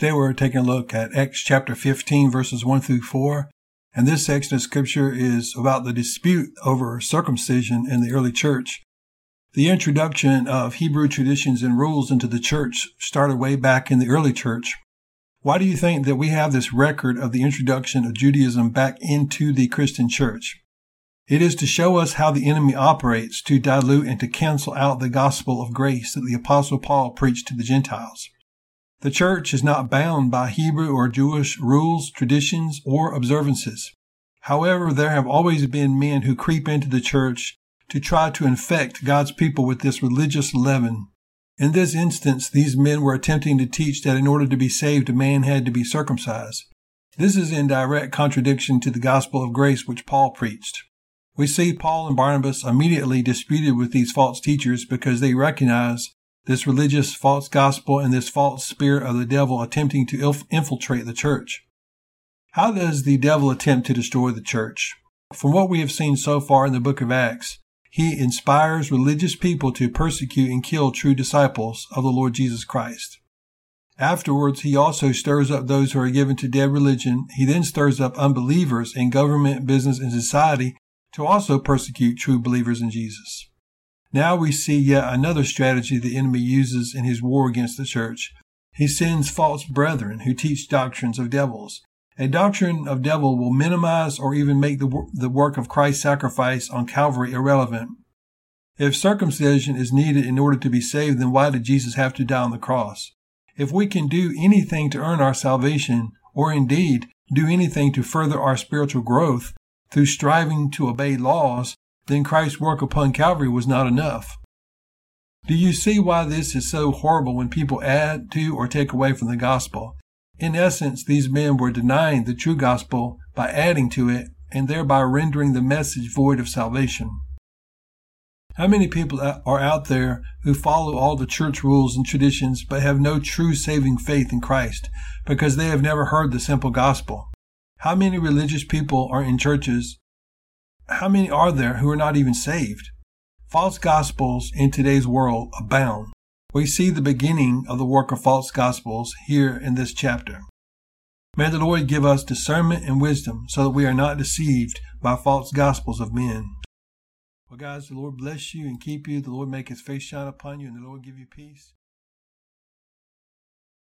Today we're taking a look at Acts chapter 15, verses 1-4. And this section of scripture is about the dispute over circumcision in the early church. The introduction of Hebrew traditions and rules into the church started way back in the early church. Why do you think that we have this record of the introduction of Judaism back into the Christian church? It is to show us how the enemy operates to dilute and to cancel out the gospel of grace that the Apostle Paul preached to the Gentiles. The church is not bound by Hebrew or Jewish rules, traditions, or observances. However, there have always been men who creep into the church to try to infect God's people with this religious leaven. In this instance, these men were attempting to teach that in order to be saved, a man had to be circumcised. This is in direct contradiction to the gospel of grace which Paul preached. We see Paul and Barnabas immediately disputed with these false teachers because they recognized this religious false gospel and this false spirit of the devil attempting to infiltrate the church. How does the devil attempt to destroy the church? From what we have seen so far in the book of Acts, he inspires religious people to persecute and kill true disciples of the Lord Jesus Christ. Afterwards, he also stirs up those who are given to dead religion. He then stirs up unbelievers in government, business, and society to also persecute true believers in Jesus. Now we see yet another strategy the enemy uses in his war against the church. He sends false brethren who teach doctrines of devils. A doctrine of devil will minimize or even make the work of Christ's sacrifice on Calvary irrelevant. If circumcision is needed in order to be saved, then why did Jesus have to die on the cross? If we can do anything to earn our salvation, or indeed do anything to further our spiritual growth through striving to obey laws, then Christ's work upon Calvary was not enough. Do you see why this is so horrible when people add to or take away from the gospel? In essence, these men were denying the true gospel by adding to it and thereby rendering the message void of salvation. How many people are out there who follow all the church rules and traditions but have no true saving faith in Christ because they have never heard the simple gospel? How many religious people are in churches? How many are there who are not even saved? False gospels in today's world abound. We see the beginning of the work of false gospels here in this chapter. May the Lord give us discernment and wisdom so that we are not deceived by false gospels of men. Well, guys, the Lord bless you and keep you. The Lord make his face shine upon you, and the Lord give you peace.